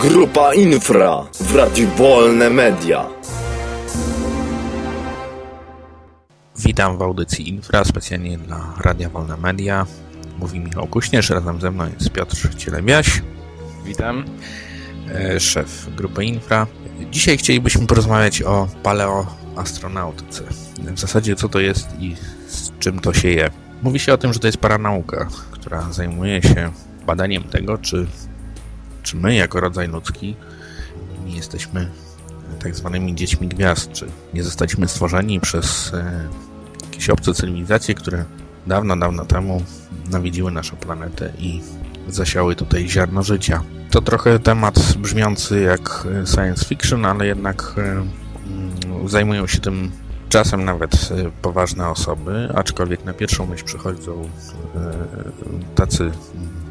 Grupa Infra w Radiu Wolne Media. Witam w audycji Infra specjalnie dla Radia Wolne Media. Mówi Michał Kuśnierz, razem ze mną jest Piotr Cielebiaś. Witam. Szef Grupy Infra. Dzisiaj chcielibyśmy porozmawiać o paleoastronautyce. W zasadzie co to jest i z czym to się je. Mówi się o tym, że to jest paranauka, która zajmuje się badaniem tego, czy my jako rodzaj ludzki nie jesteśmy tak zwanymi dziećmi gwiazd, czy nie zostaliśmy stworzeni przez jakieś obce cywilizacje, które dawno temu nawiedziły naszą planetę i zasiały tutaj ziarno życia. To trochę temat brzmiący jak science fiction, ale jednak zajmują się tym czasem nawet poważne osoby, aczkolwiek na pierwszą myśl przychodzą tacy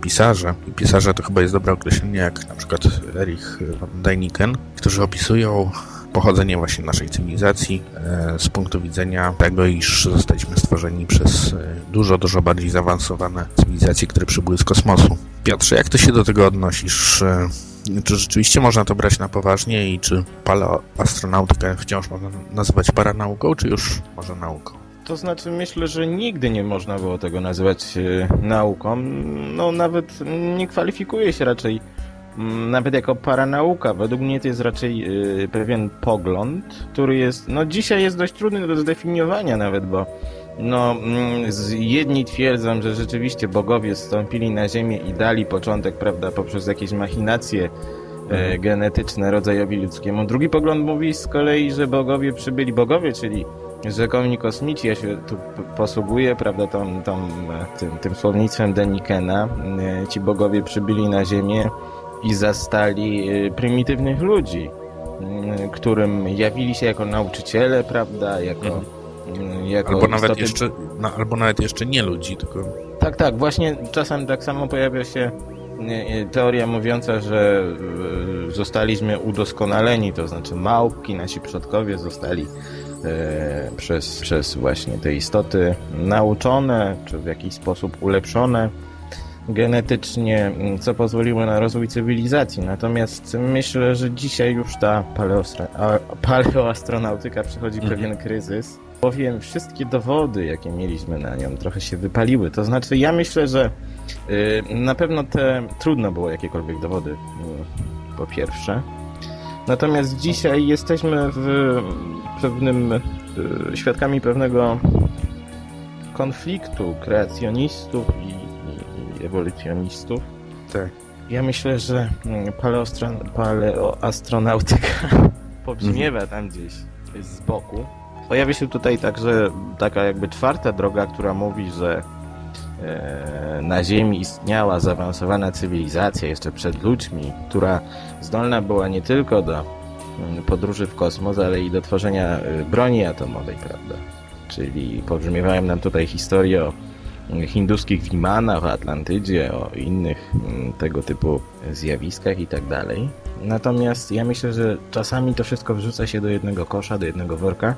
pisarze. Pisarze to chyba jest dobre określenie, jak na przykład Erich von Däniken, którzy opisują pochodzenie właśnie naszej cywilizacji z punktu widzenia tego, iż zostaliśmy stworzeni przez dużo bardziej zaawansowane cywilizacje, które przybyły z kosmosu. Piotrze, jak ty się do tego odnosisz? Czy rzeczywiście można to brać na poważnie i czy paleoastronautkę wciąż można nazywać paranauką, czy już może nauką? To znaczy, myślę, że nigdy nie można było tego nazywać nauką. No nawet nie kwalifikuje się raczej nawet jako paranauka. Według mnie to jest raczej pewien pogląd, który jest, no dzisiaj jest dość trudny do zdefiniowania nawet, bo no jedni twierdzą, że rzeczywiście bogowie zstąpili na ziemię i dali początek, prawda, poprzez jakieś machinacje genetyczne rodzajowi ludzkiemu. Drugi pogląd mówi z kolei, że bogowie przybyli, czyli rzekomni kosmici, ja się tu posługuję, prawda, tym słownictwem Dänikena, ci bogowie przybyli na ziemię i zastali prymitywnych ludzi, którym jawili się jako nauczyciele, prawda, jako albo nawet jeszcze nie ludzi, tylko... Tak, właśnie czasem tak samo pojawia się teoria mówiąca, że zostaliśmy udoskonaleni, to znaczy małpki, nasi przodkowie zostali przez właśnie te istoty nauczone, czy w jakiś sposób ulepszone genetycznie, co pozwoliło na rozwój cywilizacji. Natomiast myślę, że dzisiaj już ta paleoastronautyka przechodzi pewien kryzys, bowiem wszystkie dowody, jakie mieliśmy na nią, trochę się wypaliły. To znaczy, ja myślę, że na pewno trudno było jakiekolwiek dowody, po pierwsze. Natomiast dzisiaj jesteśmy świadkami pewnego konfliktu kreacjonistów i ewolucjonistów. Tak. Ja myślę, że paleoastronautyka pobrzmiewa tam gdzieś z boku. Pojawia się tutaj także taka jakby czwarta droga, która mówi, że na Ziemi istniała zaawansowana cywilizacja jeszcze przed ludźmi, która zdolna była nie tylko do podróży w kosmos, ale i do tworzenia broni atomowej, prawda? Czyli pobrzmiewają nam tutaj historie o hinduskich Wimanach, o Atlantydzie, o innych tego typu zjawiskach i tak dalej. Natomiast ja myślę, że czasami to wszystko wrzuca się do jednego kosza, do jednego worka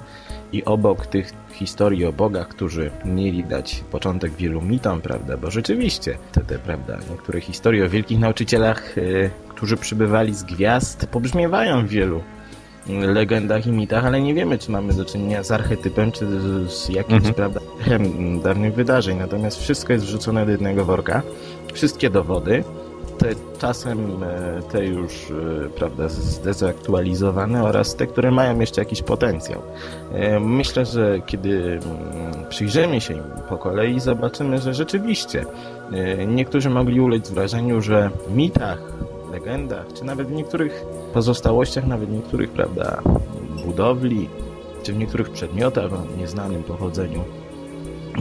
i obok tych historii o bogach, którzy mieli dać początek wielu mitom, prawda, bo rzeczywiście prawda, niektóre historie o wielkich nauczycielach, którzy przybywali z gwiazd, pobrzmiewają w wielu legendach i mitach, ale nie wiemy, czy mamy do czynienia z archetypem, czy z jakimś archetypem dawnych wydarzeń. Natomiast wszystko jest wrzucone do jednego worka. Wszystkie dowody, te już, prawda, zdezaktualizowane oraz te, które mają jeszcze jakiś potencjał. Myślę, że kiedy przyjrzymy się im po kolei, zobaczymy, że rzeczywiście niektórzy mogli ulec wrażeniu, że w mitach, legendach, czy nawet w niektórych pozostałościach, nawet niektórych, prawda, budowli, czy w niektórych przedmiotach o nieznanym pochodzeniu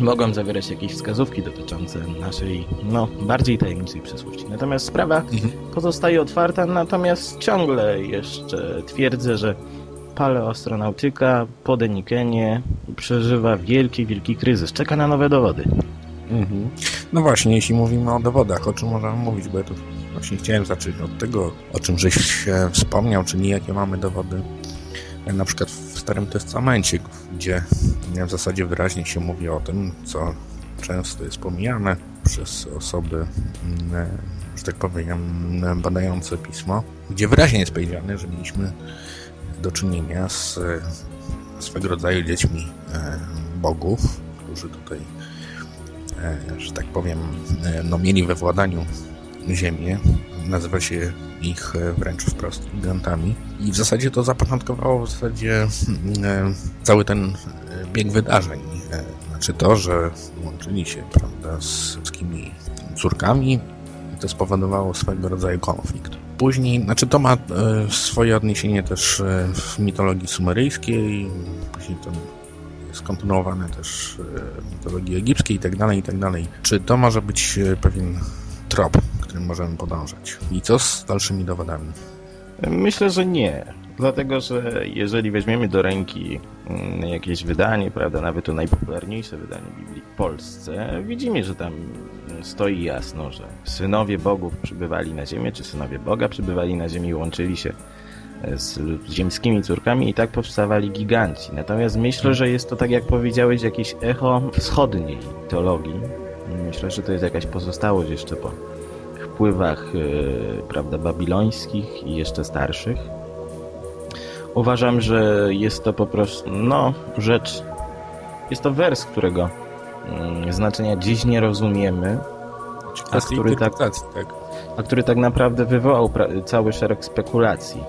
mogą zawierać jakieś wskazówki dotyczące naszej, bardziej tajemniczej przeszłości. Natomiast sprawa pozostaje otwarta, natomiast ciągle jeszcze twierdzę, że paleoastronautyka po Dänikenie przeżywa wielki kryzys. Czeka na nowe dowody. No właśnie, jeśli mówimy o dowodach, o czym możemy mówić, bo ja tu właśnie chciałem zacząć od tego, o czym żeś wspomniał, czyli jakie mamy dowody na przykład w Starym Testamencie, gdzie w zasadzie wyraźnie się mówi o tym, co często jest pomijane przez osoby, że tak powiem, badające pismo, gdzie wyraźnie jest powiedziane, że mieliśmy do czynienia z swego rodzaju dziećmi bogów, którzy tutaj, że tak powiem, no, mieli we władaniu ziemię. Nazywa się ich wręcz wprost gigantami. I w zasadzie to zapoczątkowało cały ten bieg wydarzeń. Znaczy to, że łączyli się, prawda, z ludzkimi córkami, to spowodowało swego rodzaju konflikt. Później, znaczy to ma swoje odniesienie też w mitologii sumeryjskiej, później to skontynuowane też w mitologii egipskiej i tak dalej. Czy to może być pewien trop, którym możemy podążać? I co z dalszymi dowodami? Myślę, że nie. Dlatego, że jeżeli weźmiemy do ręki jakieś wydanie, prawda, nawet to najpopularniejsze wydanie Biblii w Polsce, widzimy, że tam stoi jasno, że synowie bogów przybywali na ziemię, czy synowie Boga przybywali na ziemi, łączyli się z ziemskimi córkami i tak powstawali giganci. Natomiast myślę, że jest to, tak jak powiedziałeś, jakieś echo wschodniej teologii. Myślę, że to jest jakaś pozostałość jeszcze po wpływach, prawda, babilońskich i jeszcze starszych. Uważam, że jest to po prostu, jest to wers, którego znaczenia dziś nie rozumiemy, a który tak naprawdę wywołał cały szereg spekulacji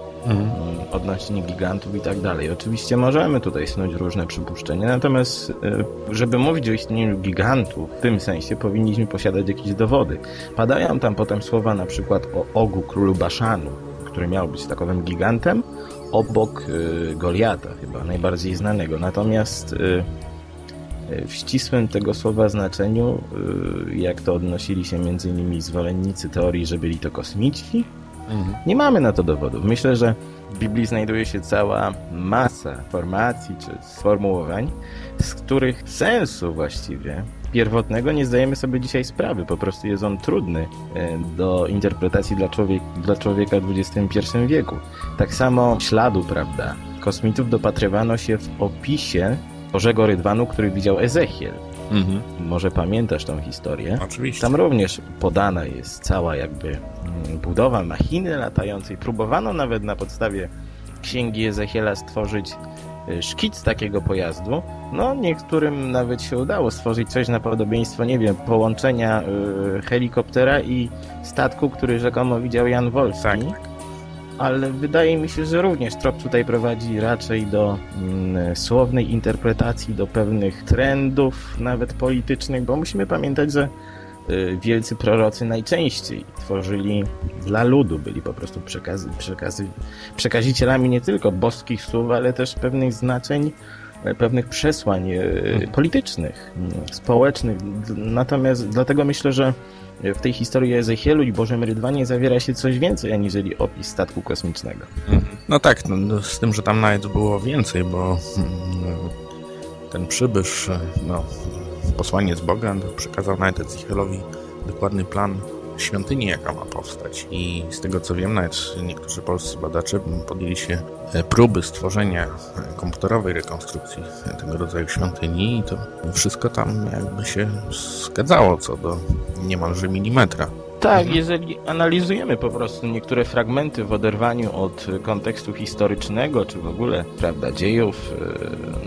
odnośnie gigantów i tak dalej. Oczywiście możemy tutaj snuć różne przypuszczenia, natomiast żeby mówić o istnieniu gigantów, w tym sensie powinniśmy posiadać jakieś dowody. Padają tam potem słowa na przykład o Ogu, królu Baszanu, który miał być takowym gigantem, obok Goliata, chyba najbardziej znanego. Natomiast w ścisłym tego słowa znaczeniu, jak to odnosili się m.in. zwolennicy teorii, że byli to kosmici, nie mamy na to dowodów. Myślę, że w Biblii znajduje się cała masa formacji czy sformułowań, z których sensu właściwie pierwotnego nie zdajemy sobie dzisiaj sprawy. Po prostu jest on trudny do interpretacji dla człowieka w XXI wieku. Tak samo śladu, prawda, kosmitów dopatrywano się w opisie Bożego Rydwanu, który widział Ezechiel. Może pamiętasz tą historię? Oczywiście. Tam również podana jest cała jakby budowa machiny latającej. Próbowano nawet na podstawie księgi Ezechiela stworzyć szkic takiego pojazdu. No, niektórym nawet się udało stworzyć coś na podobieństwo, nie wiem, połączenia helikoptera i statku, który rzekomo widział Jan Wolski. Tak. Ale wydaje mi się, że również trop tutaj prowadzi raczej do słownej interpretacji, do pewnych trendów, nawet politycznych, bo musimy pamiętać, że wielcy prorocy najczęściej tworzyli dla ludu, byli po prostu przekazicielami nie tylko boskich słów, ale też pewnych znaczeń, pewnych przesłań politycznych, społecznych. Natomiast dlatego myślę, że w tej historii o Ezechielu i Bożym Rydwanie zawiera się coś więcej, aniżeli opis statku kosmicznego. No tak, z tym, że tam nawet było więcej, bo ten przybysz, posłaniec Boga, przekazał nawet Ezechielowi dokładny plan świątyni, jaka ma powstać. I z tego co wiem, nawet niektórzy polscy badacze podjęli się próby stworzenia komputerowej rekonstrukcji tego rodzaju świątyni i to wszystko tam jakby się zgadzało co do niemalże milimetra. Tak, jeżeli analizujemy po prostu niektóre fragmenty w oderwaniu od kontekstu historycznego, czy w ogóle, prawda, dziejów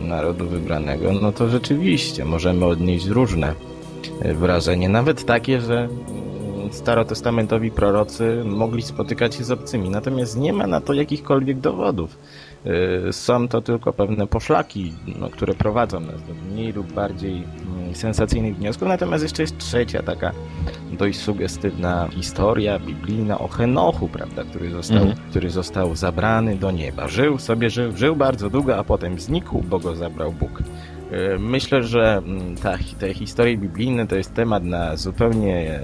narodu wybranego, no to rzeczywiście możemy odnieść różne wrażenie, nawet takie, że starotestamentowi prorocy mogli spotykać się z obcymi, natomiast nie ma na to jakichkolwiek dowodów. Są to tylko pewne poszlaki, które prowadzą nas do mniej lub bardziej sensacyjnych wniosków, natomiast jeszcze jest trzecia taka dość sugestywna historia biblijna o Henochu, prawda, który został zabrany do nieba. Żył bardzo długo, a potem znikł, bo go zabrał Bóg. Myślę, że te historie biblijne to jest temat na zupełnie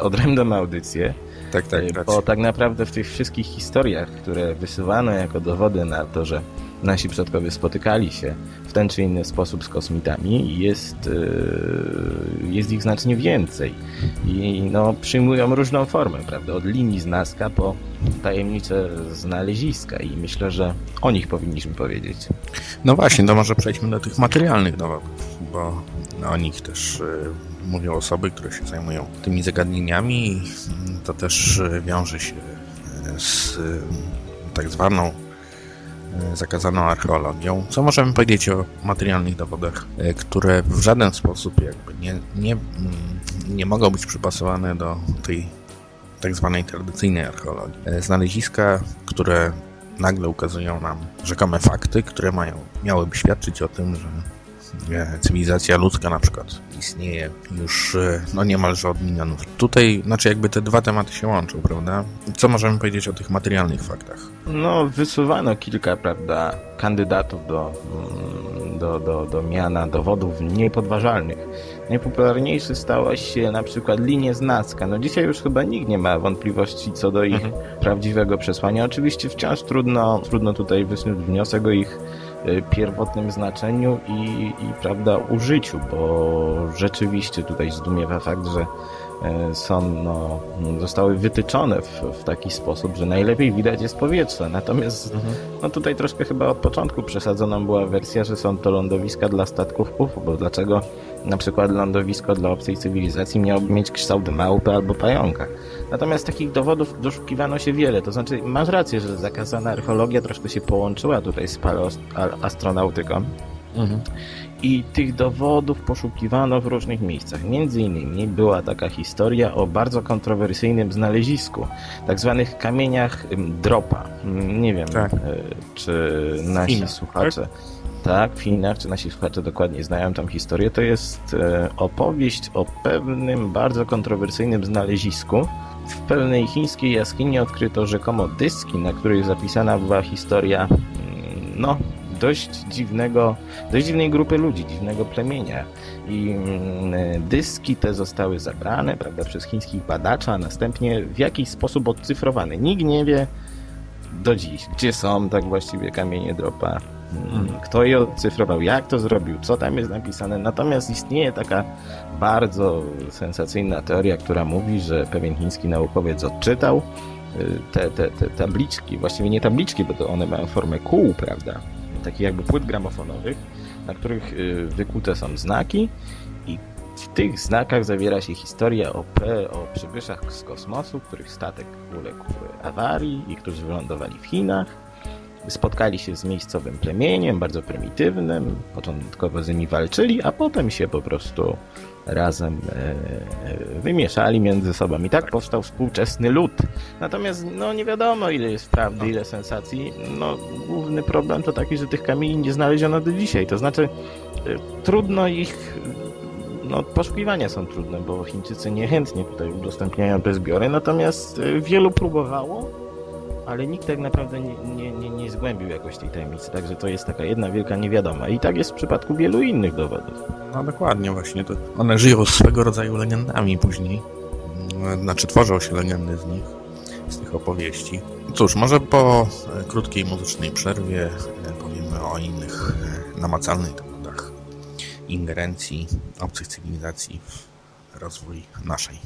odrębną audycję. Tak, bo tak naprawdę w tych wszystkich historiach, które wysuwano jako dowody na to, że nasi przodkowie spotykali się w ten czy inny sposób z kosmitami, jest ich znacznie więcej. I przyjmują różną formę, prawda? Od linii z Nazca po tajemnicze znaleziska i myślę, że o nich powinniśmy powiedzieć. No właśnie, to może przejdźmy do tych materialnych dowodów, bo O nich też mówią osoby, które się zajmują tymi zagadnieniami. To też wiąże się z tak zwaną zakazaną archeologią. Co możemy powiedzieć o materialnych dowodach, które w żaden sposób jakby nie mogą być przypasowane do tej tak zwanej tradycyjnej archeologii. Znaleziska, które nagle ukazują nam rzekome fakty, które miałyby świadczyć o tym, że cywilizacja ludzka na przykład istnieje już niemalże od milionów. Tutaj, te dwa tematy się łączą, prawda? Co możemy powiedzieć o tych materialnych faktach? Wysuwano kilka, prawda, kandydatów do miana dowodów niepodważalnych. Najpopularniejszy stała się na przykład linie z Nazca. Dzisiaj już chyba nikt nie ma wątpliwości co do ich prawdziwego przesłania. Oczywiście wciąż trudno tutaj wysnuć wniosek o ich pierwotnym znaczeniu i prawda, użyciu, bo rzeczywiście tutaj zdumiewa fakt, że są, zostały wytyczone w taki sposób, że najlepiej widać je z powietrza. Natomiast tutaj troszkę chyba od początku przesadzoną była wersja, że są to lądowiska dla statków UFO, bo dlaczego na przykład lądowisko dla obcej cywilizacji miałoby mieć kształt małpy albo pająka. Natomiast takich dowodów doszukiwano się wiele. To znaczy, masz rację, że zakazana archeologia troszkę się połączyła tutaj z paleoastronautyką. I tych dowodów poszukiwano w różnych miejscach. Między innymi była taka historia o bardzo kontrowersyjnym znalezisku, tak zwanych kamieniach dropa. Nie wiem, czy nasi słuchacze... Tak, w Chinach, czy nasi słuchacze dokładnie znają tam historię. To jest opowieść o pewnym bardzo kontrowersyjnym znalezisku. W pewnej chińskiej jaskini odkryto rzekomo dyski, na których zapisana była historia dość dziwnej grupy ludzi, dziwnego plemienia. I dyski te zostały zabrane, prawda, przez chińskich badaczy, a następnie w jakiś sposób odcyfrowane. Nikt nie wie do dziś, gdzie są tak właściwie kamienie dropa. Kto je odcyfrował, jak to zrobił, co tam jest napisane. Natomiast istnieje taka bardzo sensacyjna teoria, która mówi, że pewien chiński naukowiec odczytał te tabliczki, właściwie nie tabliczki, bo to one mają formę kół, prawda, takich jakby płyt gramofonowych, na których wykute są znaki i w tych znakach zawiera się historia o przybyszach z kosmosu, których statek uległ awarii i którzy wylądowali w Chinach. Spotkali się z miejscowym plemieniem, bardzo prymitywnym, początkowo z nimi walczyli, a potem się po prostu razem wymieszali między sobą. I tak powstał współczesny lud. Natomiast nie wiadomo, ile jest prawdy, ile sensacji. Główny problem to taki, że tych kamieni nie znaleziono do dzisiaj. To znaczy trudno ich... poszukiwania są trudne, bo Chińczycy niechętnie tutaj udostępniają te zbiory. Natomiast wielu próbowało, ale nikt tak naprawdę nie zgłębił jakoś tej tajemnicy, także to jest taka jedna wielka niewiadoma i tak jest w przypadku wielu innych dowodów. Dokładnie właśnie, to one żyją swego rodzaju legendami później, tworzą się legendy z nich, z tych opowieści. Cóż, może po krótkiej muzycznej przerwie powiemy o innych namacalnych dowodach ingerencji obcych cywilizacji w rozwój naszej.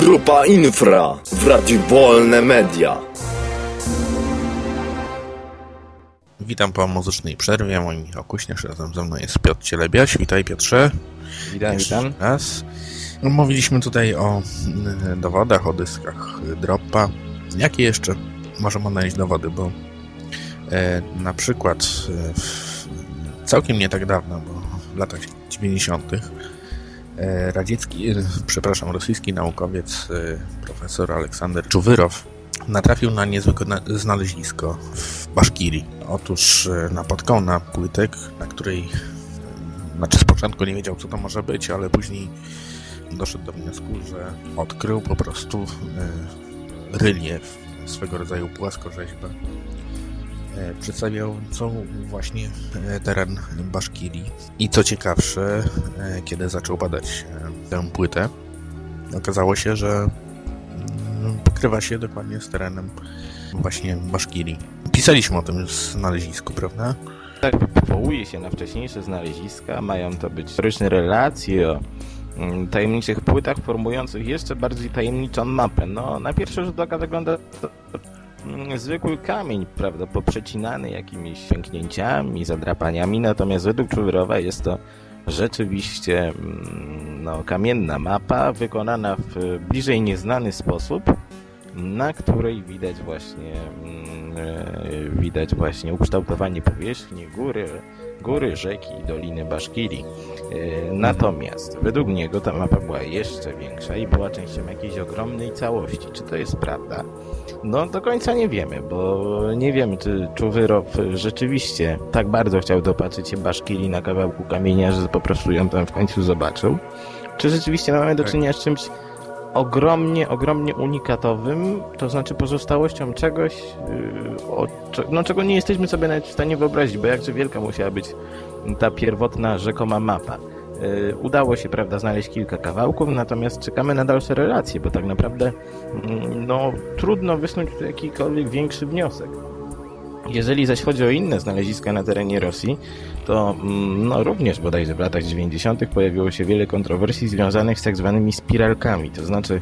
Grupa Infra w Radiu Wolne Media. Witam po muzycznej przerwie. Moim Michał Kuśnierz, razem ze mną jest Piotr Cielebiaś. Witaj, Piotrze. Witam. Raz. Mówiliśmy tutaj o dowodach, o dyskach Droppa. Jakie jeszcze możemy odnaleźć dowody? Bo na przykład całkiem nie tak dawno, bo w latach 90. rosyjski naukowiec profesor Aleksander Czuwyrow natrafił na niezwykłe znalezisko w Baszkirii. Otóż napotkał na płytek, na której z początku nie wiedział, co to może być, ale później doszedł do wniosku, że odkrył po prostu relief, swego rodzaju płaskorzeźbę przedstawiającą właśnie teren Baszkirii. I co ciekawsze, kiedy zaczął badać tę płytę, okazało się, że pokrywa się dokładnie z terenem właśnie Baszkirii. Pisaliśmy o tym znalezisku, prawda? Tak, powołuje się na wcześniejsze znaleziska, mają to być historyczne relacje o tajemniczych płytach formujących jeszcze bardziej tajemniczą mapę. No, na pierwszy rzut oka wygląda zwykły kamień, prawda, poprzecinany jakimiś pęknięciami, zadrapaniami, natomiast według Czuwyrowa jest to rzeczywiście kamienna mapa wykonana w bliżej nieznany sposób, na której widać właśnie ukształtowanie powierzchni, góry, rzeki i doliny Baszkirii. Natomiast według niego ta mapa była jeszcze większa i była częścią jakiejś ogromnej całości. Czy to jest prawda? No do końca nie wiemy, bo nie wiemy, czy Czuwyrow rzeczywiście tak bardzo chciał dopatrzyć się Baszkirii na kawałku kamienia, że po prostu ją tam w końcu zobaczył. Czy rzeczywiście mamy do czynienia z czymś ogromnie unikatowym, to znaczy pozostałością czegoś, czego nie jesteśmy sobie nawet w stanie wyobrazić, bo jakże wielka musiała być ta pierwotna rzekoma mapa. Udało się, prawda, znaleźć kilka kawałków, natomiast czekamy na dalsze relacje, bo tak naprawdę trudno wysnuć jakikolwiek większy wniosek. Jeżeli zaś chodzi o inne znaleziska na terenie Rosji, to również bodajże w latach 90. pojawiło się wiele kontrowersji związanych z tak zwanymi spiralkami, to znaczy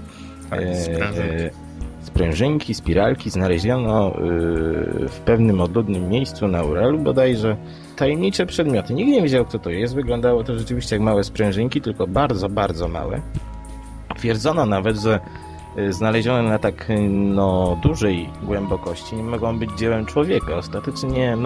sprężynki, spiralki znaleziono w pewnym odludnym miejscu na Uralu bodajże. Tajemnicze przedmioty. Nikt nie wiedział, kto to jest. Wyglądało to rzeczywiście jak małe sprężynki, tylko bardzo, bardzo małe. Twierdzono nawet, że znalezione na tak dużej głębokości nie mogą być dziełem człowieka. Ostatecznie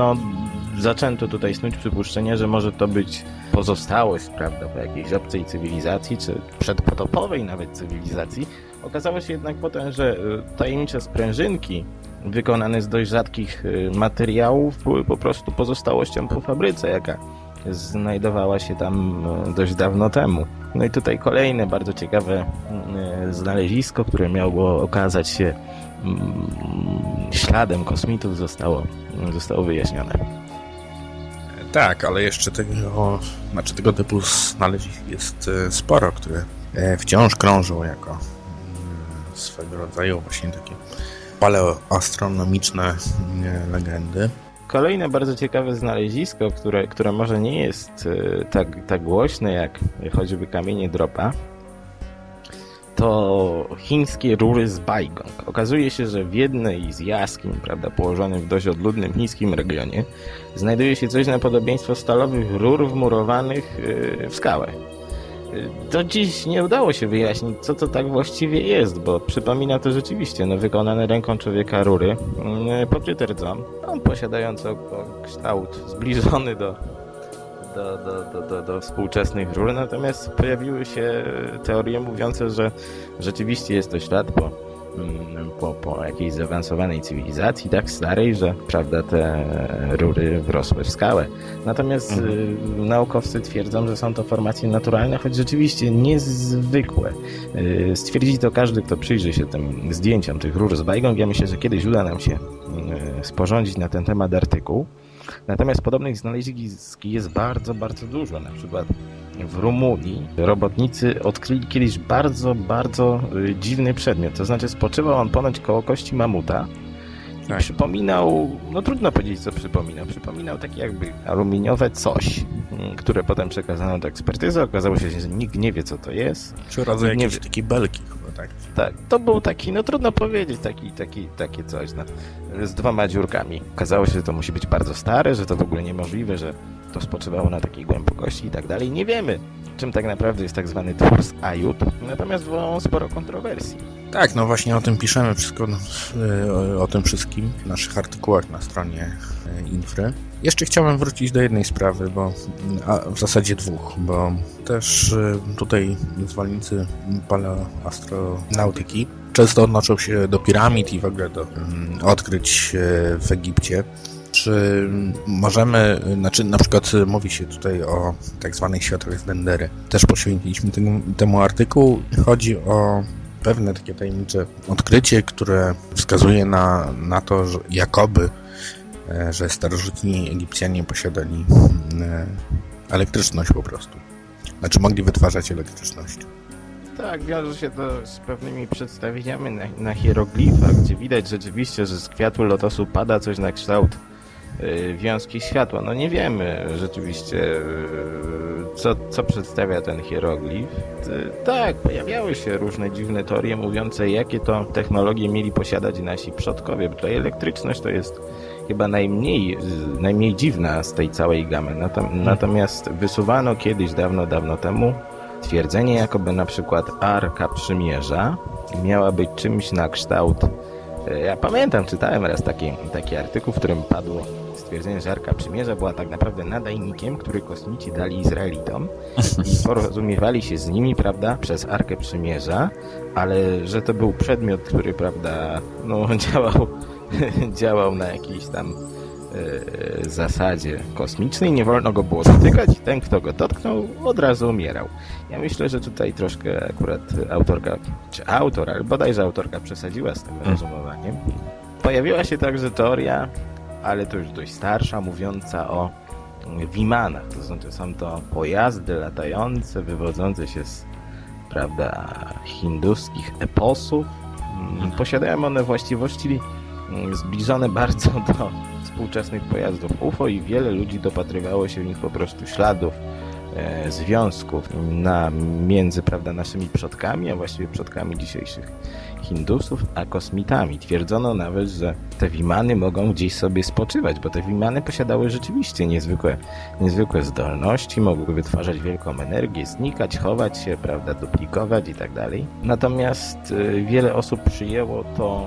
zaczęto tutaj snuć przypuszczenie, że może to być pozostałość, prawda, po jakiejś obcej cywilizacji, czy przedpotopowej nawet cywilizacji. Okazało się jednak potem, że tajemnicze sprężynki wykonane z dość rzadkich materiałów były po prostu pozostałością po fabryce, jaka znajdowała się tam dość dawno temu. No i tutaj kolejne bardzo ciekawe znalezisko, które miało okazać się śladem kosmitów, zostało wyjaśnione. Tak, ale jeszcze tego typu znalezisk jest sporo, które wciąż krążą jako swego rodzaju właśnie takie paleoastronomiczne legendy. Kolejne bardzo ciekawe znalezisko, które może nie jest tak głośne jak choćby kamienie Droppa, to chińskie rury z Baigong. Okazuje się, że w jednej z jaskiń, prawda, położonej w dość odludnym chińskim regionie, znajduje się coś na podobieństwo stalowych rur wmurowanych w skałę. Do dziś nie udało się wyjaśnić, co to tak właściwie jest, bo przypomina to rzeczywiście wykonane ręką człowieka rury pokryte rdzą, posiadające kształt zbliżony do współczesnych rur, natomiast pojawiły się teorie mówiące, że rzeczywiście jest to ślad po jakiejś zaawansowanej cywilizacji, tak starej, że, prawda, te rury wrosły w skałę. Natomiast naukowcy twierdzą, że są to formacje naturalne, choć rzeczywiście niezwykłe. Stwierdzi to każdy, kto przyjrzy się tym zdjęciom tych rur z Baigong. Ja myślę, że kiedyś uda nam się sporządzić na ten temat artykuł. Natomiast podobnych znalezisk jest bardzo, bardzo dużo. Na przykład w Rumunii robotnicy odkryli kiedyś bardzo, bardzo dziwny przedmiot. To znaczy spoczywał on ponoć koło kości mamuta i przypominał, trudno powiedzieć, co przypominał takie jakby aluminiowe coś, które potem przekazano do ekspertyzy. Okazało się, że nikt nie wie, co to jest. Przy razie jakieś takie belki chyba. tak? Tak, to był taki, no trudno powiedzieć, takie coś, no, z dwoma dziurkami. Okazało się, że to musi być bardzo stare, że to w ogóle niemożliwe, że to spoczywało na takiej głębokości i tak dalej. Nie wiemy, czym tak naprawdę jest tak zwany twór z Ajut, natomiast wywołał sporo kontrowersji. Tak, no właśnie o tym piszemy, wszystko o tym wszystkim w naszych artykułach na stronie Infry. Jeszcze chciałem wrócić do jednej sprawy, a w zasadzie dwóch, bo też tutaj zwolennicy paleoastronautyki często odnoszą się do piramid i w ogóle do odkryć w Egipcie. Czy możemy, na przykład mówi się tutaj o tak zwanych światłach z Bendery. Też poświęciliśmy temu artykuł. Chodzi o pewne takie tajemnicze odkrycie, które wskazuje na to, że jakoby że starożytni Egipcjanie posiadali elektryczność po prostu. Znaczy mogli wytwarzać elektryczność. Tak, wiąże się to z pewnymi przedstawieniami na hieroglifach, gdzie widać rzeczywiście, że z kwiatu lotosu pada coś na kształt wiązki światła. No nie wiemy rzeczywiście, co przedstawia ten hieroglif. Tak, pojawiały się różne dziwne teorie mówiące, jakie to technologie mieli posiadać nasi przodkowie, bo tutaj elektryczność to jest chyba najmniej dziwna z tej całej gamy. Natomiast wysuwano kiedyś, dawno temu, twierdzenie, jakoby na przykład Arka Przymierza miała być czymś na kształt. Ja pamiętam, czytałem raz taki artykuł, w którym padło stwierdzenie, że Arka Przymierza była tak naprawdę nadajnikiem, który kosmici dali Izraelitom i porozumiewali się z nimi, prawda, przez Arkę Przymierza, ale że to był przedmiot, który, prawda, no działał na jakiejś tam zasadzie kosmicznej, nie wolno go było dotykać i ten, kto go dotknął, od razu umierał. Ja myślę, że tutaj troszkę akurat autorka przesadziła z tym rozumowaniem. Pojawiła się także teoria, ale to już dość starsza, mówiąca o Wimanach, to znaczy są to pojazdy latające, wywodzące się z, prawda, hinduskich eposów. Posiadają one właściwości zbliżone bardzo do współczesnych pojazdów UFO i wiele ludzi dopatrywało się w nich po prostu śladów, związków między, prawda, naszymi przodkami, a właściwie przodkami dzisiejszych Hindusów, a kosmitami. Twierdzono nawet, że te Wimany mogą gdzieś sobie spoczywać, bo te Wimany posiadały rzeczywiście niezwykłe zdolności, mogły wytwarzać wielką energię, znikać, chować się, prawda, duplikować i tak dalej. Natomiast wiele osób przyjęło to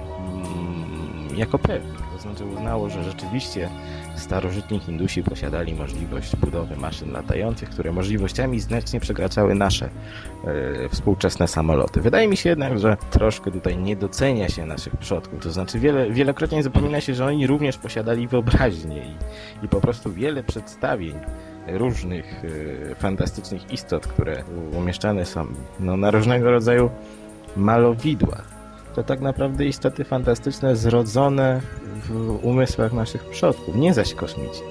jako pewnik, to znaczy uznało, że rzeczywiście starożytni Hindusi posiadali możliwość budowy maszyn latających, które możliwościami znacznie przekraczały nasze współczesne samoloty. Wydaje mi się jednak, że troszkę tutaj nie docenia się naszych przodków, to znaczy wielokrotnie zapomina się, że oni również posiadali wyobraźnię i po prostu wiele przedstawień różnych fantastycznych istot, które umieszczane są na różnego rodzaju malowidłach. To tak naprawdę istoty fantastyczne zrodzone w umysłach naszych przodków, nie zaś kosmici.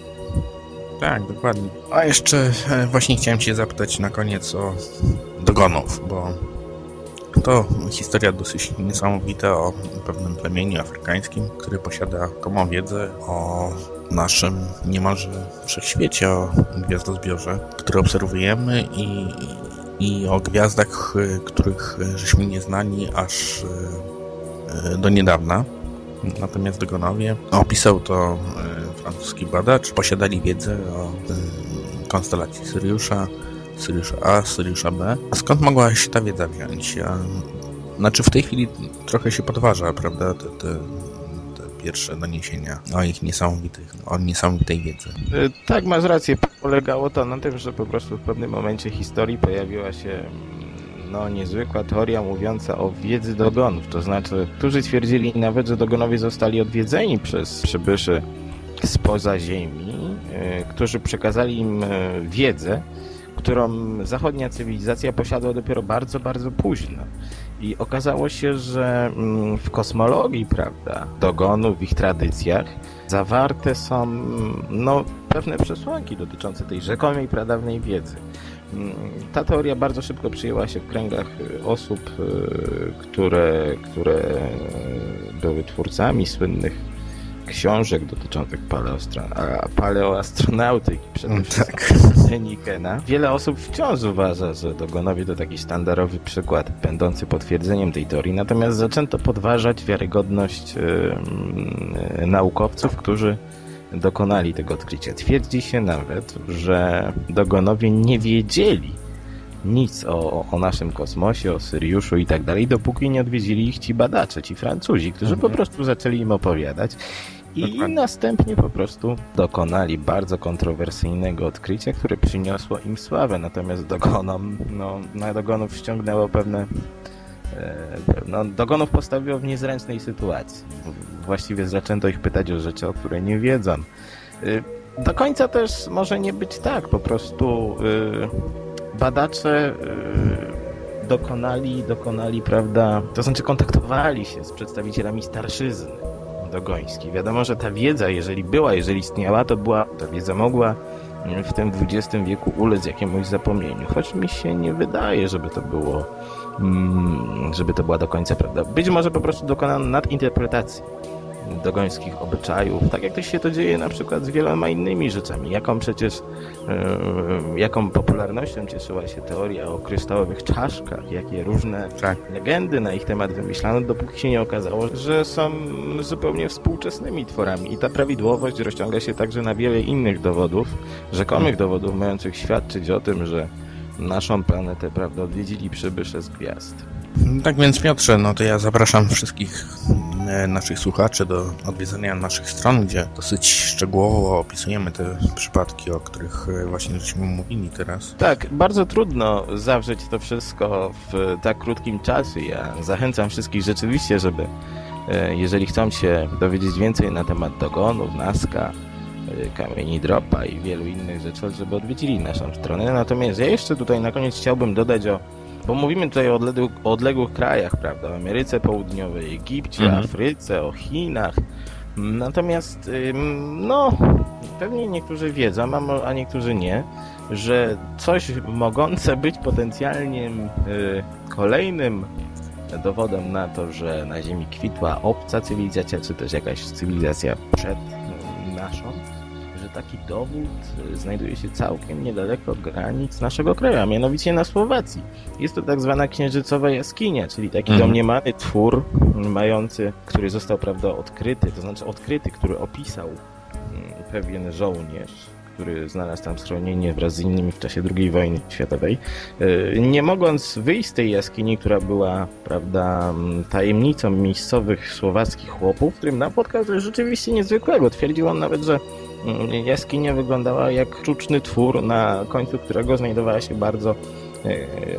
Tak, dokładnie. A jeszcze właśnie chciałem cię zapytać na koniec o Dogonów, bo to historia dosyć niesamowita o pewnym plemieniu afrykańskim, który posiada taką wiedzę o naszym niemalże wszechświecie, o gwiazdozbiorze, który obserwujemy i o gwiazdach, których żeśmy nie znali aż do niedawna. Natomiast Dogonowie, opisał to francuski badacz, posiadali wiedzę o konstelacji Syriusza A, Syriusza B. A skąd mogła się ta wiedza wziąć? Znaczy w tej chwili trochę się podważa, prawda, te pierwsze doniesienia o ich niesamowitej wiedzy. Tak, masz rację. Polegało to na tym, że po prostu w pewnym momencie historii pojawiła się niezwykła teoria mówiąca o wiedzy Dogonów. To znaczy, którzy twierdzili nawet, że Dogonowie zostali odwiedzeni przez przybyszy spoza ziemi, którzy przekazali im wiedzę, którą zachodnia cywilizacja posiadła dopiero bardzo, bardzo późno. I okazało się, że w kosmologii, prawda, Dogonów, w ich tradycjach zawarte są pewne przesłanki dotyczące tej rzekomej pradawnej wiedzy. Ta teoria bardzo szybko przyjęła się w kręgach osób, które były twórcami słynnych książek dotyczących paleoastronautyki przede wszystkim Dänikena. Wiele osób wciąż uważa, że Dogonowie to taki sztandarowy przykład będący potwierdzeniem tej teorii, natomiast zaczęto podważać wiarygodność naukowców, którzy dokonali tego odkrycia. Twierdzi się nawet, że Dogonowie nie wiedzieli nic o naszym kosmosie, o Syriuszu i tak dalej, dopóki nie odwiedzili ich ci badacze, ci Francuzi, którzy po prostu zaczęli im opowiadać i następnie po prostu dokonali bardzo kontrowersyjnego odkrycia, które przyniosło im sławę, natomiast na Dogonów ściągnęło Dogonów postawiło w niezręcznej sytuacji. Właściwie zaczęto ich pytać o rzeczy, o które nie wiedzą. Do końca też może nie być tak, po prostu badacze dokonali, prawda, to znaczy kontaktowali się z przedstawicielami starszyzny dogońskiej. Wiadomo, że ta wiedza, jeżeli istniała, ta wiedza mogła w tym XX wieku ulec jakiemuś zapomnieniu. Choć mi się nie wydaje, żeby to była do końca prawda. Być może po prostu dokonano nadinterpretacji dogońskich obyczajów, tak jak też się to dzieje na przykład z wieloma innymi rzeczami, jaką popularnością cieszyła się teoria o kryształowych czaszkach, jakie różne legendy na ich temat wymyślano, dopóki się nie okazało, że są zupełnie współczesnymi tworami i ta prawidłowość rozciąga się także na wiele innych dowodów, rzekomych dowodów mających świadczyć o tym, że naszą planetę, prawda, odwiedzili przybysze z gwiazd. Tak więc, Piotrze, to ja zapraszam wszystkich naszych słuchaczy do odwiedzenia naszych stron, gdzie dosyć szczegółowo opisujemy te przypadki, o których właśnie żeśmy mówili teraz. Tak, bardzo trudno zawrzeć to wszystko w tak krótkim czasie. Ja zachęcam wszystkich rzeczywiście, żeby, jeżeli chcą się dowiedzieć więcej na temat Dogonów, Nazca, Kamieni Dropa i wielu innych rzeczy, żeby odwiedzili naszą stronę. Natomiast ja jeszcze tutaj na koniec chciałbym dodać bo mówimy tutaj o odległych krajach, prawda, o Ameryce Południowej, Egipcie, Afryce, o Chinach. Natomiast, pewnie niektórzy wiedzą, a niektórzy nie, że coś mogące być potencjalnie kolejnym dowodem na to, że na Ziemi kwitła obca cywilizacja, czy też jakaś cywilizacja przed naszą, że taki dowód znajduje się całkiem niedaleko od granic naszego kraju, a mianowicie na Słowacji. Jest to tak zwana Księżycowa Jaskinia, czyli taki domniemany twór mający, który został, prawda, odkryty, to znaczy odkryty, który opisał pewien żołnierz, który znalazł tam schronienie wraz z innymi w czasie II wojny światowej. Nie mogąc wyjść z tej jaskini, która była, prawda, tajemnicą miejscowych słowackich chłopów, którym napotkał coś rzeczywiście niezwykłego. Twierdził on nawet, że jaskinia wyglądała jak sztuczny twór, na końcu którego znajdowała się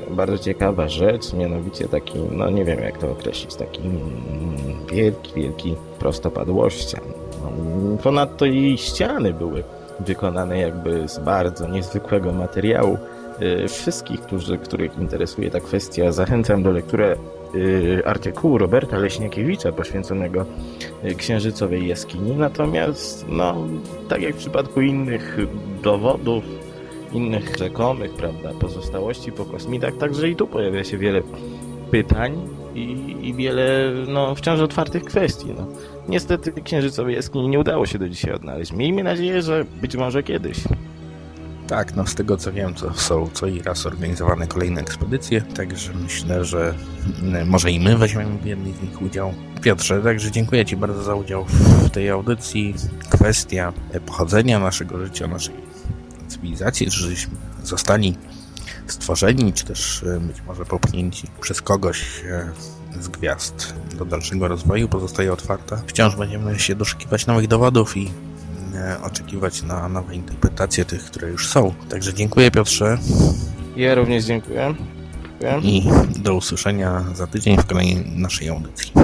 bardzo ciekawa rzecz, mianowicie taki, nie wiem jak to określić, taki wielki prostopadłościan. Ponadto jej ściany były wykonane jakby z bardzo niezwykłego materiału. Wszystkich, których interesuje ta kwestia, zachęcam do lektury artykułu Roberta Leśnikiewicza poświęconego Księżycowej Jaskini. Natomiast, tak jak w przypadku innych dowodów, innych rzekomych, prawda, pozostałości po kosmitach, także i tu pojawia się wiele pytań i wiele wciąż otwartych kwestii. Niestety Księżycowej Jaskini nie udało się do dzisiaj odnaleźć. Miejmy nadzieję, że być może kiedyś. Tak, z tego co wiem, to są co i raz organizowane kolejne ekspedycje, także myślę, że może i my weźmiemy w jednej z nich udział. Piotrze, także dziękuję Ci bardzo za udział w tej audycji. Kwestia pochodzenia naszego życia, naszej cywilizacji, czy żeśmy zostali stworzeni, czy też być może popchnięci przez kogoś z gwiazd do dalszego rozwoju, pozostaje otwarta. Wciąż będziemy się doszukiwać nowych dowodów i oczekiwać na nowe interpretacje tych, które już są. Także dziękuję, Piotrze. Ja również dziękuję. I do usłyszenia za tydzień w kolejnej naszej audycji.